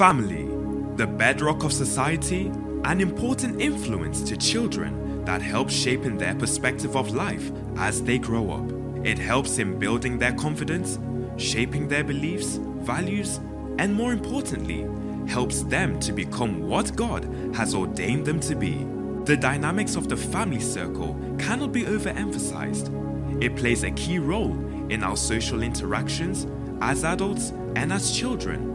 Family, the bedrock of society, an important influence to children that helps shaping their perspective of life as they grow up. It helps in building their confidence, shaping their beliefs, values, and more importantly, helps them to become what God has ordained them to be. The dynamics of the family circle cannot be overemphasized. It plays a key role in our social interactions as adults and as children.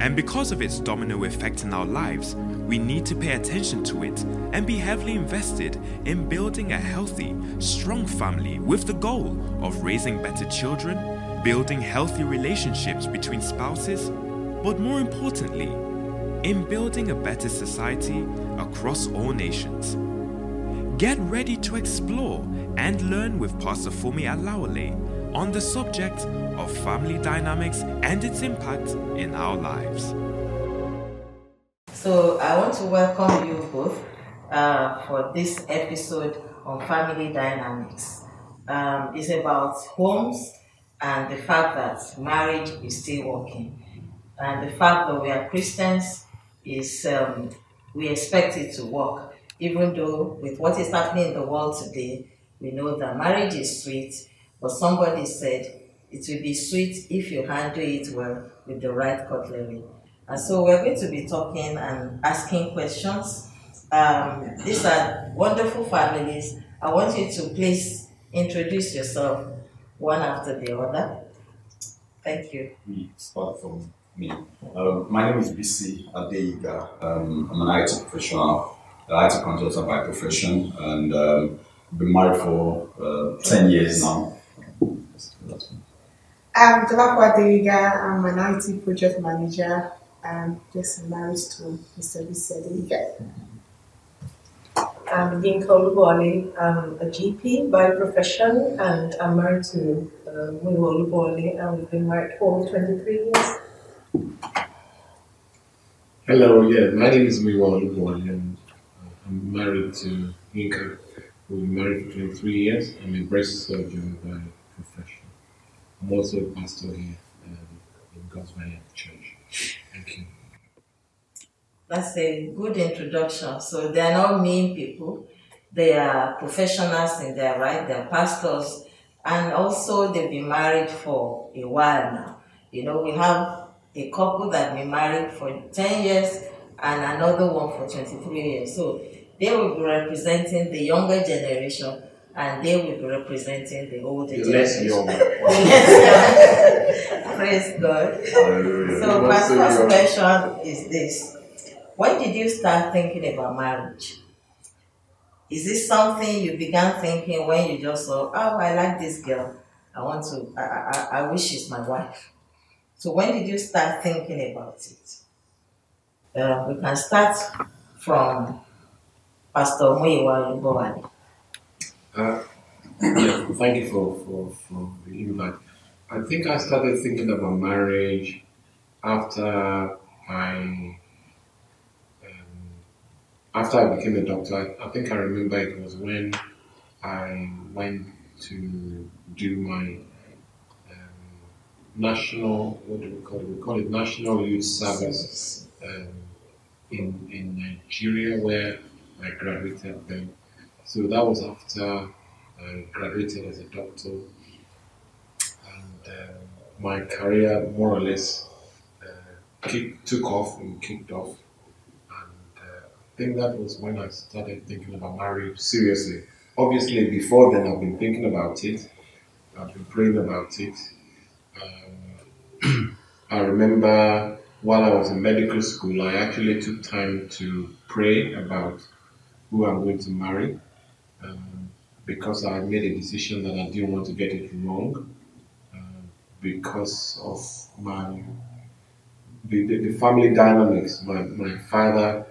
And because of its domino effect in our lives, we need to pay attention to it and be heavily invested in building a healthy, strong family with the goal of raising better children, building healthy relationships between spouses, but more importantly, in building a better society across all nations. Get ready to explore and learn with Pastor Fumi Alawale on the subject of family dynamics and its impact in our lives. So I want to welcome you both for this episode on family dynamics. It's about homes and the fact that marriage is still working. And the fact that we are Christians is, we expect it to work. Even though with what is happening in the world today, we know that marriage is sweet, but somebody said it will be sweet if you handle it well with the right cutlery. And so we're going to be talking and asking questions. These are wonderful families. I want you to please introduce yourself one after the other. Thank you. Start from me. My name is Bisi Adeyiga. I'm an IT professional, an IT consultant by profession, and I've been married for 10 years now. I'm Tawakwa Deiga. I'm an IT project manager. I'm just married to Mr. Bisi Adeyiga. I'm Yinka Olubowale. I'm a GP by profession, and I'm married to Muiwo Luboli, and we've been married for 23 years. Hello, my name is Muiwo Luboli, and I'm married to Yinka. We've been married for 23 years. I'm a breast surgeon by profession. I'm also a pastor here in God's Mania Church. Thank you. That's a good introduction. So they are not mean people. They are professionals in their right. They are pastors, and also they've been married for a while now. You know, we have a couple that been married for 10 years and another one for 23 years. So they will be representing the younger generation and they will be representing the older generation. Less young. Praise God. So my first question is this. When did you start thinking about marriage? Is this something you began thinking when you just saw, I like this girl. I wish she's my wife. So when did you start thinking about it? We can start from Pastor Muiwo Luboli. Thank you for the invite. I think I started thinking about marriage after I became a doctor. I think I remember it was when I went to do my National Youth Service in Nigeria, where I graduated then. So that was after I graduated as a doctor, and my career more or less kicked off, and I think that was when I started thinking about marriage seriously. Obviously before then I've been thinking about it, I've been praying about it. I remember while I was in medical school, I actually took time to pray about who I'm going to marry, because I made a decision that I didn't want to get it wrong, because of the family dynamics. My father,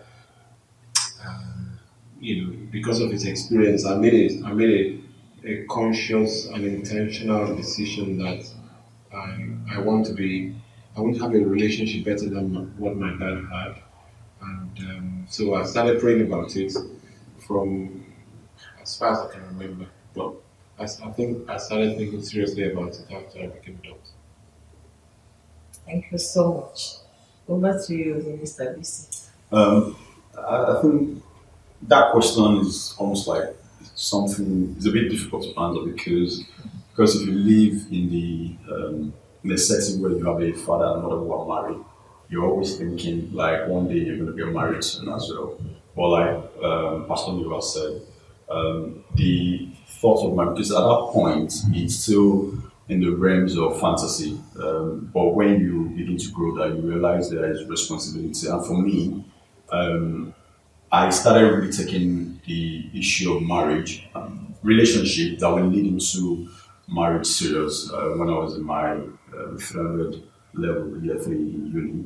because of his experience, I made a conscious and intentional decision that I want to have a relationship better than what my dad had, and so I started praying about it from as far as I can remember. But I think I started thinking seriously about it after I became a doctor. Thank you so much. Over to you, Mr. Bisi. I think that question is almost like something, it's a bit difficult to answer because if you live in a setting where you have a father and mother who are married, you're always thinking like one day you're going to be married soon as well. But like Pastor Niva said, the thought of marriage, because at that point it's still in the realms of fantasy. But when you begin to grow that, you realize there is responsibility. And for me, I started really taking the issue of marriage, relationship that will lead into marriage serious when I was in my 300 level year 3 in uni.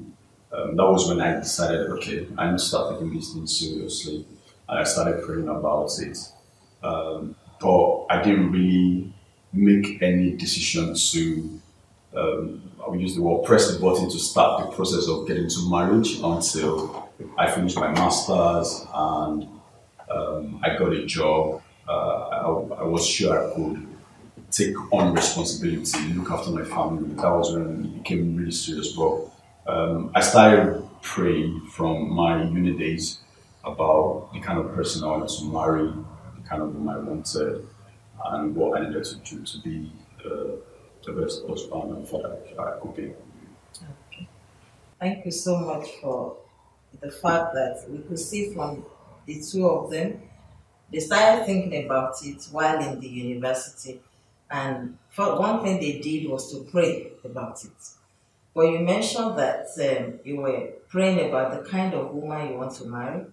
That was when I decided, okay, I need to start taking this thing seriously. And I started praying about it. But I didn't really make any decision to, I would use the word, press the button to start the process of getting to marriage until I finished my master's and I got a job. I was sure I could take on responsibility, look after my family. That was when it became really serious. But I started praying from my uni days about the kind of person I wanted to marry, the kind of woman I wanted, and what I needed to do to be the best husband and father I could be. Okay. Thank you so much for the fact that we could see from the two of them, they started thinking about it while in the university. And for one thing they did was to pray about it. But you mentioned that you were praying about the kind of woman you want to marry.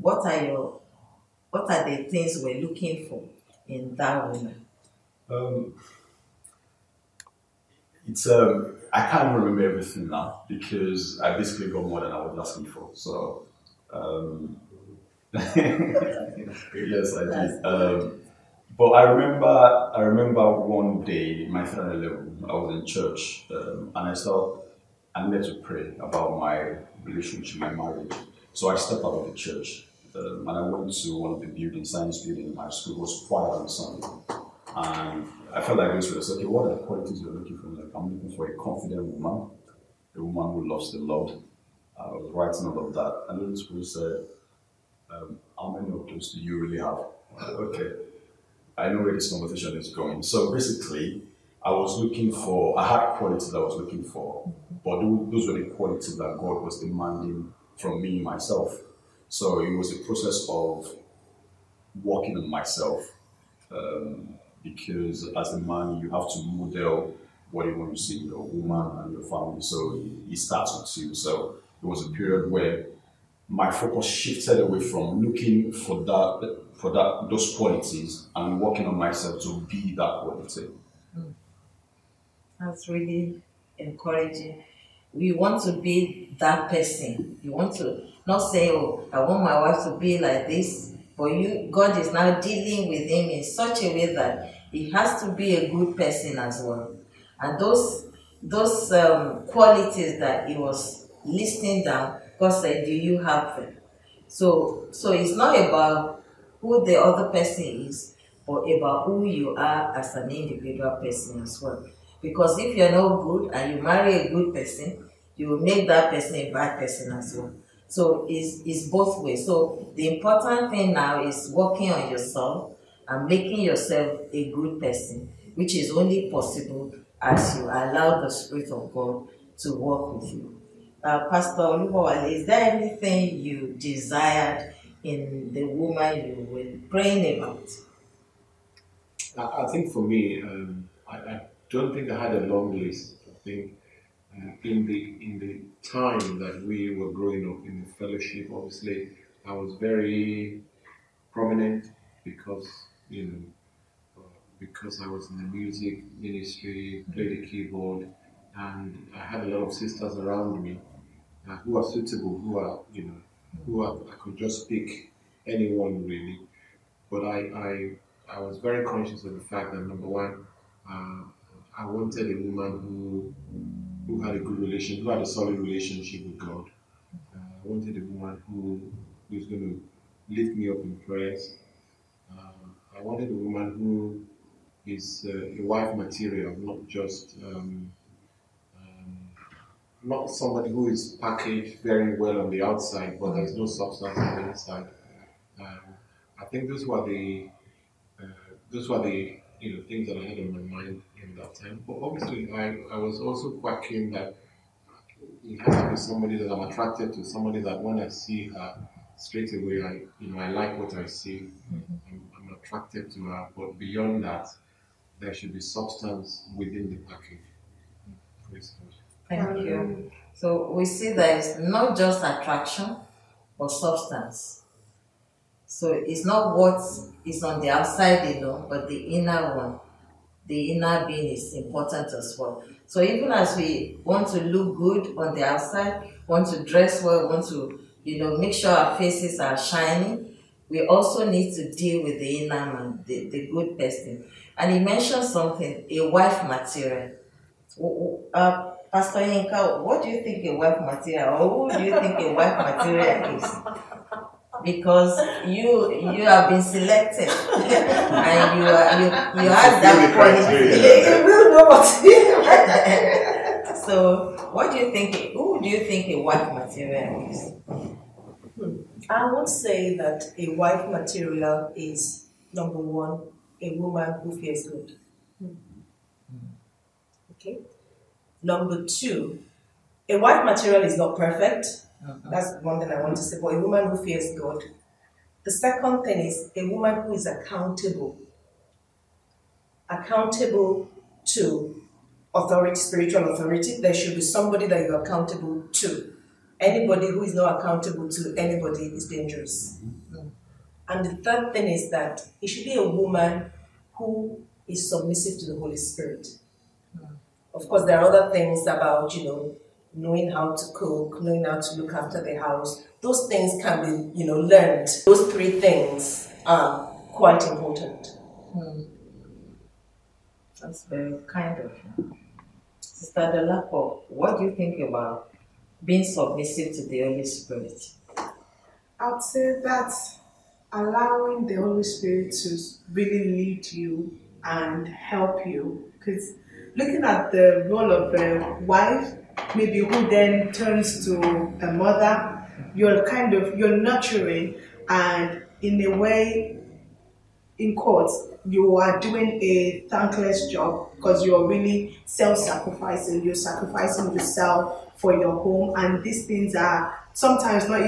What are the things we're looking for in that woman? I can't remember everything now because I basically got more than I was asking for. So, yes, I did. But I remember one day, my friend level, I was in church and I thought I needed to pray about my relationship, my marriage. So I stepped out of the church and I went to one of the buildings, science building in my school. It was quiet on Sunday. And I felt like this was okay, what are the qualities you're looking for? Like, I'm looking for a confident woman, a woman who loves the Lord. I was writing all of that. And then the school said, how many of those do you really have? Okay, I know where this conversation is going. So basically, I had qualities I was looking for, but those were the qualities that God was demanding from me, myself. So it was a process of working on myself. Because as a man, you have to model what you want to see in your woman and your family. So it starts with you. So it was a period where my focus shifted away from looking for those qualities and working on myself to be that quality. That's really encouraging. We want to be that person. You want to not say, "Oh, I want my wife to be like this," but God is now dealing with him in such a way that he has to be a good person as well. And those qualities that he was listing down, God said, "Do you have them?" So it's not about who the other person is, but about who you are as an individual person as well. Because if you're not good and you marry a good person, you will make that person a bad person as well. So it's both ways. So the important thing now is working on yourself and making yourself a good person, which is only possible as you allow the Spirit of God to work with you. Pastor Olubowale, is there anything you desired in the woman you were praying about? I think for me, I don't think I had a long list. I think in the time that we were growing up in the fellowship, obviously I was very prominent because I was in the music ministry, played the keyboard, and I had a lot of sisters around me who are suitable, I could just pick anyone really. But I was very conscious of the fact that, number one, I wanted a woman who had a good relationship, who had a solid relationship with God. I wanted a woman who was going to lift me up in prayers. I wanted a woman who is a wife material, not just not somebody who is packaged very well on the outside, but there's no substance on the inside. I think those were the things that I had on my mind in that time. But obviously, I was also quite keen that it has to be somebody that I'm attracted to, somebody that when I see her straight away, I like what I see. Mm-hmm. I'm attracted to her. But beyond that, there should be substance within the package. Praise God. Thank you. So we see there is not just attraction, but substance. So it's not what is on the outside, but the inner one. The inner being is important as well. So even as we want to look good on the outside, want to dress well, want to, make sure our faces are shining, we also need to deal with the inner man, the good person. And he mentioned something, a wife material. Pastor Yinka, what do you think a wife material, or who do you think a wife material is? Because you have been selected, and you have that quality. You will know what. So, what do you think? Who do you think a wife material is? I would say that a wife material is, number one, a woman who feels good. Okay. Number two, a wife material is not perfect. Uh-huh. That's one thing I want to say. But a woman who fears God. The second thing is a woman who is accountable. Accountable to authority, spiritual authority. There should be somebody that you're accountable to. Anybody who is not accountable to anybody is dangerous. Mm-hmm. And the third thing is that it should be a woman who is submissive to the Holy Spirit. Mm-hmm. Of course, there are other things about, knowing how to cook, knowing how to look after the house. Those things can be, learned. Those three things are quite important. Hmm. That's very kind of you. Sister Dolapo, what do you think about being submissive to the Holy Spirit? I'd say that allowing the Holy Spirit to really lead you and help you. Because looking at the role of a wife, maybe who then turns to a mother, you're nurturing, and in a way, in quotes, you are doing a thankless job because you're really self-sacrificing. You're sacrificing yourself for your home, and these things are sometimes no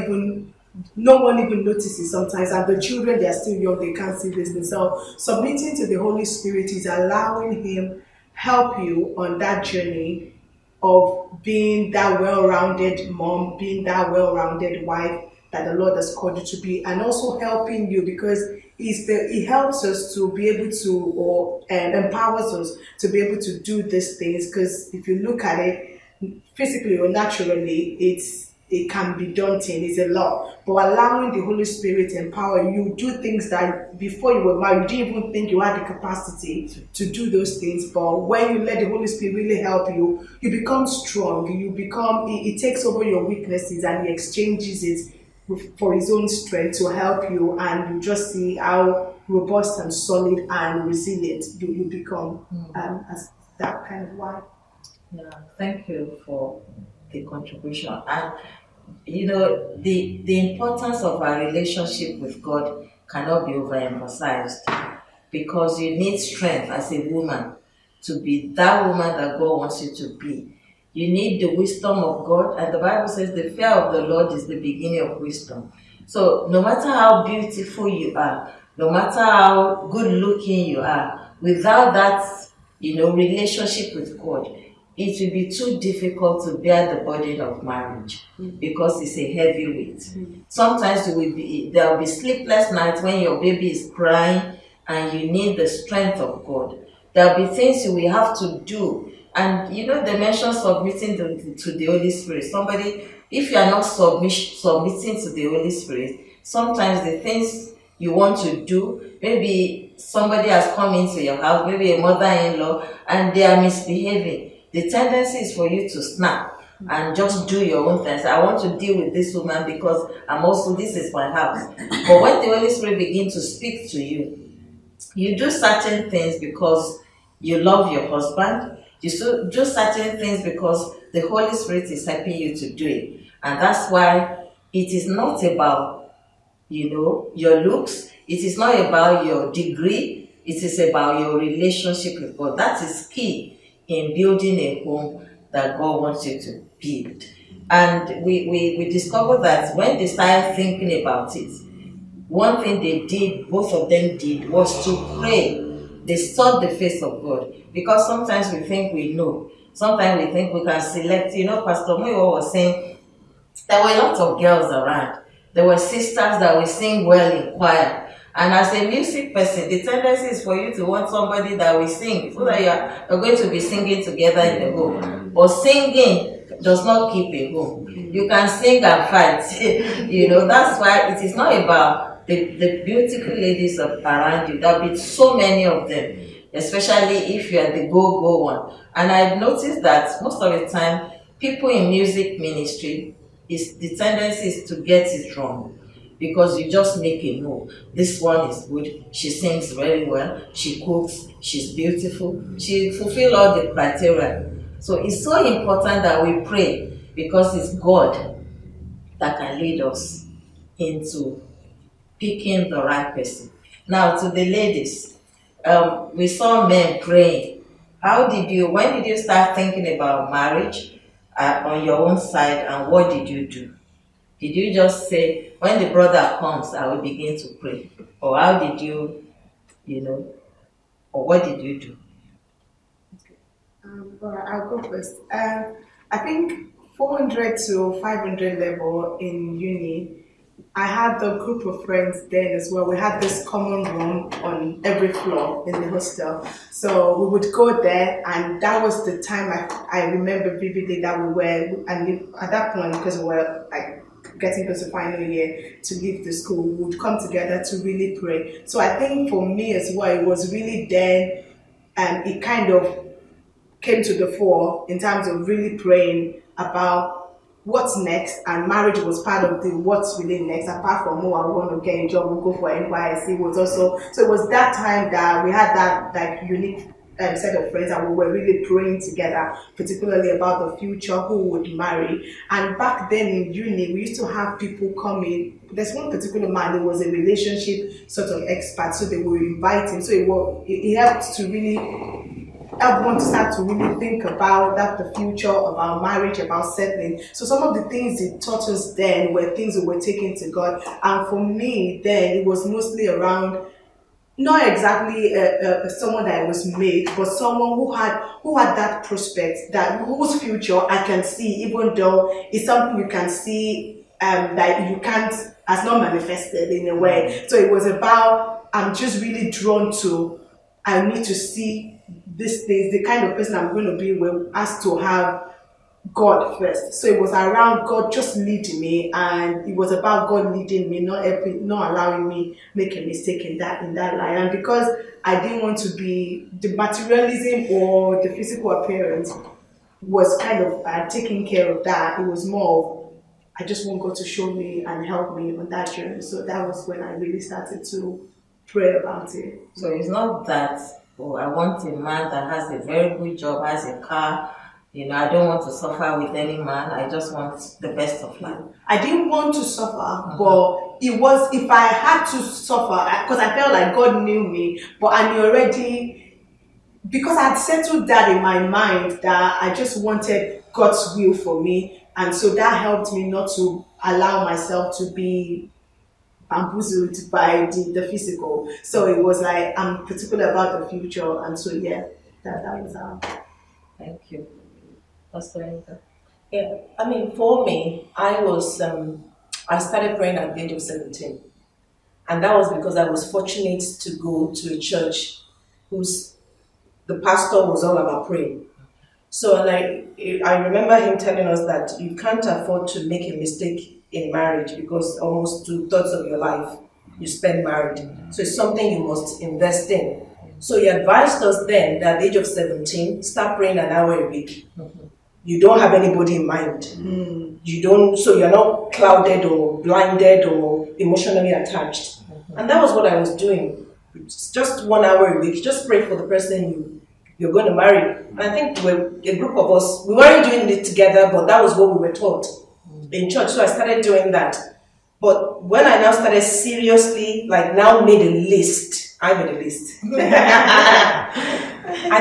one even notices sometimes, and the children, they're still young, they can't see this themselves. Submitting to the Holy Spirit is allowing Him help you on that journey of being that well-rounded mom, being that well-rounded wife that the Lord has called you to be, and also helping you because it helps us to be able to, or empowers us to be able to do these things. Because if you look at it, physically or naturally, it can be daunting, it's a lot. But allowing the Holy Spirit empower you, do things that before you were married, you didn't even think you had the capacity to do those things. But when you let the Holy Spirit really help you, you become strong, it takes over your weaknesses and He exchanges it for His own strength to help you, and you just see how robust and solid and resilient you become as that kind of wife. Yeah, thank you for the contribution. And the importance of our relationship with God cannot be overemphasized, because you need strength as a woman to be that woman that God wants you to be. You need the wisdom of God, and the Bible says the fear of the Lord is the beginning of wisdom. So no matter how beautiful you are, no matter how good looking you are, without that, relationship with God, it will be too difficult to bear the burden of marriage because it's a heavy weight. Mm. Sometimes there will be sleepless nights when your baby is crying and you need the strength of God. There will be things you will have to do. And they mentioned submitting to the Holy Spirit. Somebody, if you are not submitting to the Holy Spirit, sometimes the things you want to do, maybe somebody has come into your house, maybe a mother-in-law, and they are misbehaving. The tendency is for you to snap and just do your own things. I want to deal with this woman because this is my house. But when the Holy Spirit begins to speak to you, you do certain things because you love your husband. You do certain things because the Holy Spirit is helping you to do it. And that's why it is not about, your looks. It is not about your degree. It is about your relationship with God. That is key in building a home that God wants you to build. And we discovered that when they started thinking about it, one thing they did, both of them did, was to pray. They sought the face of God. Because sometimes we think we know. Sometimes we think we can select. Pastor Muiwo was saying there were lots of girls around. There were sisters that would sing well in choir. And as a music person, the tendency is for you to want somebody that will sing, so that you're going to be singing together in the home. But singing does not keep a home. You can sing and fight. That's why it is not about the beautiful ladies around you. There'll be so many of them, especially if you're the go-go one. And I've noticed that most of the time, people in music ministry, the tendency is to get it wrong. Because you just make a move. This one is good. She sings very well. She cooks. She's beautiful. She fulfills all the criteria. So it's so important that we pray, because it's God that can lead us into picking the right person. Now, to the ladies, we saw men praying. When did you start thinking about marriage on your own side, and what did you do? Did you just say, when the brother comes, I will begin to pray? Or how did you, or what did you do? Okay. Well, I'll go first. I think 400 to 500 level in uni, I had a group of friends then as well. We had this common room on every floor in the hostel. So we would go there, and that was the time I remember vividly that we were, and at that point, because we were like getting close to final year to leave the school, we would come together to really pray. So I think for me as well, it was really then, and it kind of came to the fore in terms of really praying about what's next, and marriage was part of the what's really next. Apart from, I want to get a job, we'll go for NYSC, was also, so it was that time that we had that like unique set of friends, and we were really praying together, particularly about the future, who would marry. And back then in uni, we used to have people come in. There's one particular man that was a relationship sort of expert, so they would invite him. So it helped to really everyone to start to really think about that, the future, about marriage, about settling. So some of the things it taught us then were things we were taking to God. And for me then, it was mostly around not exactly someone that was made, but someone who had that prospect, that whose future I can see, even though it's something you can see that you can't, has not manifested in a way. So it was about, I'm just really drawn to, I need to see this thing, the kind of person I'm going to be with, has to have God first. So it was around God just leading me, and it was about God leading me, not allowing me make a mistake in that line. And because I didn't want to be, the materialism or the physical appearance was kind of taking care of that. It was more of, I just want God to show me and help me on that journey. So that was when I really started to pray about it. So it's not that, I want a man that has a very good job, has a car. I don't want to suffer with any man. I just want the best of life. I didn't want to suffer, but it was, if I had to suffer, because I felt like God knew me, but I knew already, because I had settled that in my mind that I just wanted God's will for me. And so that helped me not to allow myself to be bamboozled by the physical. So it was like, I'm particular about the future, and so that was how. Thank you. Pastor Yinka. Yeah, I mean, for me, I was, I started praying at the age of 17. And that was because I was fortunate to go to a church whose, the pastor was all about praying. So, and I remember him telling us that you can't afford to make a mistake in marriage, because almost 2/3 of your life you spend married. So it's something you must invest in. So he advised us then that at the age of 17, start praying an hour a week. You don't have anybody in mind. You don't, so you're not clouded or blinded or emotionally attached. And that was what I was doing. Just 1 hour a week, just pray for the person you you're going to marry. And I think a group of us, we weren't doing it together, but that was what we were taught in church. So I started doing that. But when I now started seriously, like now made a list, I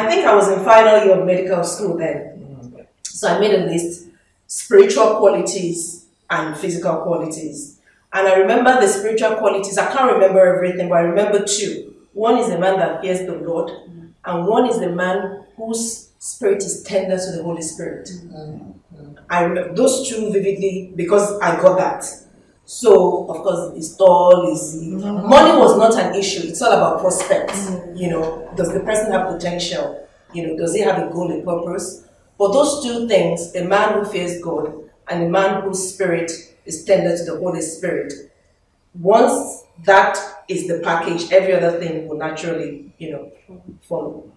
think I was in final year of medical school then. So I made a list, spiritual qualities and physical qualities. And I remember the spiritual qualities. I can't remember everything, but I remember two. One is a man that fears the Lord, and one is the man whose spirit is tender to the Holy Spirit. I remember those two vividly because I got that. So, of course, it's tall, money was not an issue. It's all about prospects. You know, does the person have potential? You know, does he have a goal, a purpose? But those two things, a man who fears God and a man whose spirit is tender to the Holy Spirit. Once that is the package, every other thing will naturally, you know, follow.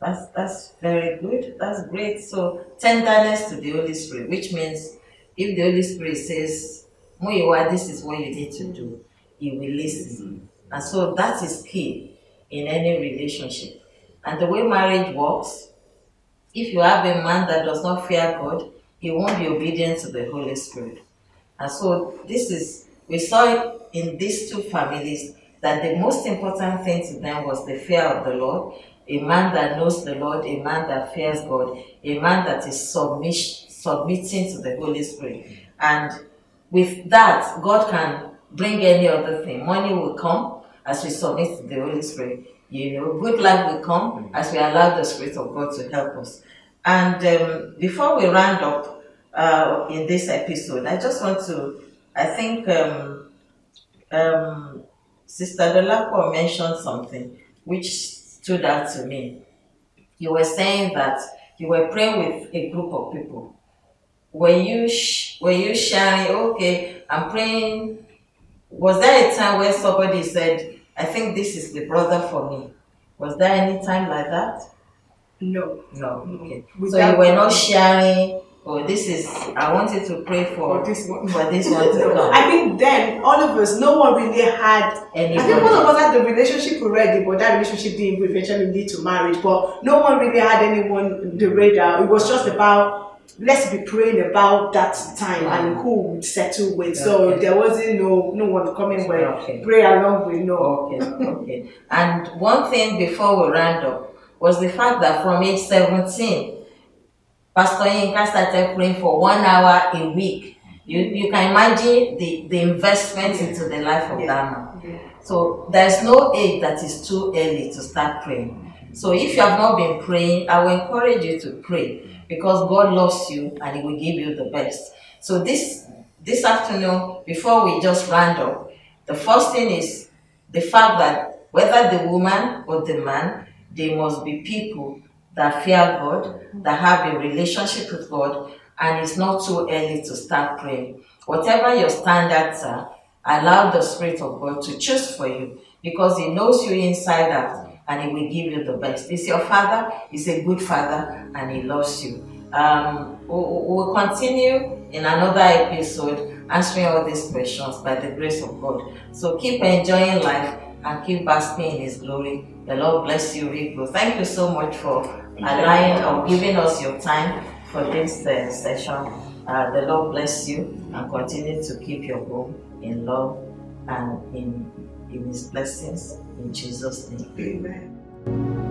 That's very good. That's great. So, tenderness to the Holy Spirit, which means if the Holy Spirit says, Muiwa, this is what you need to do, you will listen. And so that is key in any relationship. And the way marriage works, if you have a man that does not fear God, he won't be obedient to the Holy Spirit. And so we saw it in these two families that the most important thing to them was the fear of the Lord, a man that knows the Lord, a man that fears God, a man that is submitting to the Holy Spirit. And with that, God can bring any other thing. Money will come as we submit to the Holy Spirit. You know, good life will come as we allow the Spirit of God to help us. And before we round up in this episode, I just want to, I think Sister Dolapo mentioned something which stood out to me. You were saying that you were praying with a group of people. Were you sharing, okay, I'm praying? Was there a time where somebody said, I think this is the brother for me? Was there any time like that? No. Okay. So you were not sharing, I wanted to pray for this one to come. I think then, all of us, no one really had anybody. I think one of us had the relationship already, but that relationship didn't eventually lead to marriage. But no one really had anyone on the radar. It was just about, let's be praying about that time and who would settle with. Okay. So there wasn't no one coming with pray along with Okay. And one thing before we round up was the fact that from age 17, Pastor Yinka started praying for 1 hour a week. You can imagine the investment into the life of that man. So there's no age that is too early to start praying. So if you have not been praying, I will encourage you to pray, because God loves you and He will give you the best. So this afternoon, before we just round up, the first thing is the fact that whether the woman or the man, they must be people that fear God, that have a relationship with God, and it's not too early to start praying. Whatever your standards are, allow the Spirit of God to choose for you, because He knows you inside out. And He will give you the best. He's your Father, He's a good Father, and He loves you. We'll continue in another episode answering all these questions by the grace of God. So keep enjoying life and keep basking in His glory. The Lord bless you, Rico. Thank you so much for allowing or giving us your time for this session. The Lord bless you and continue to keep your home in love and in His blessings. In Jesus' name. Amen.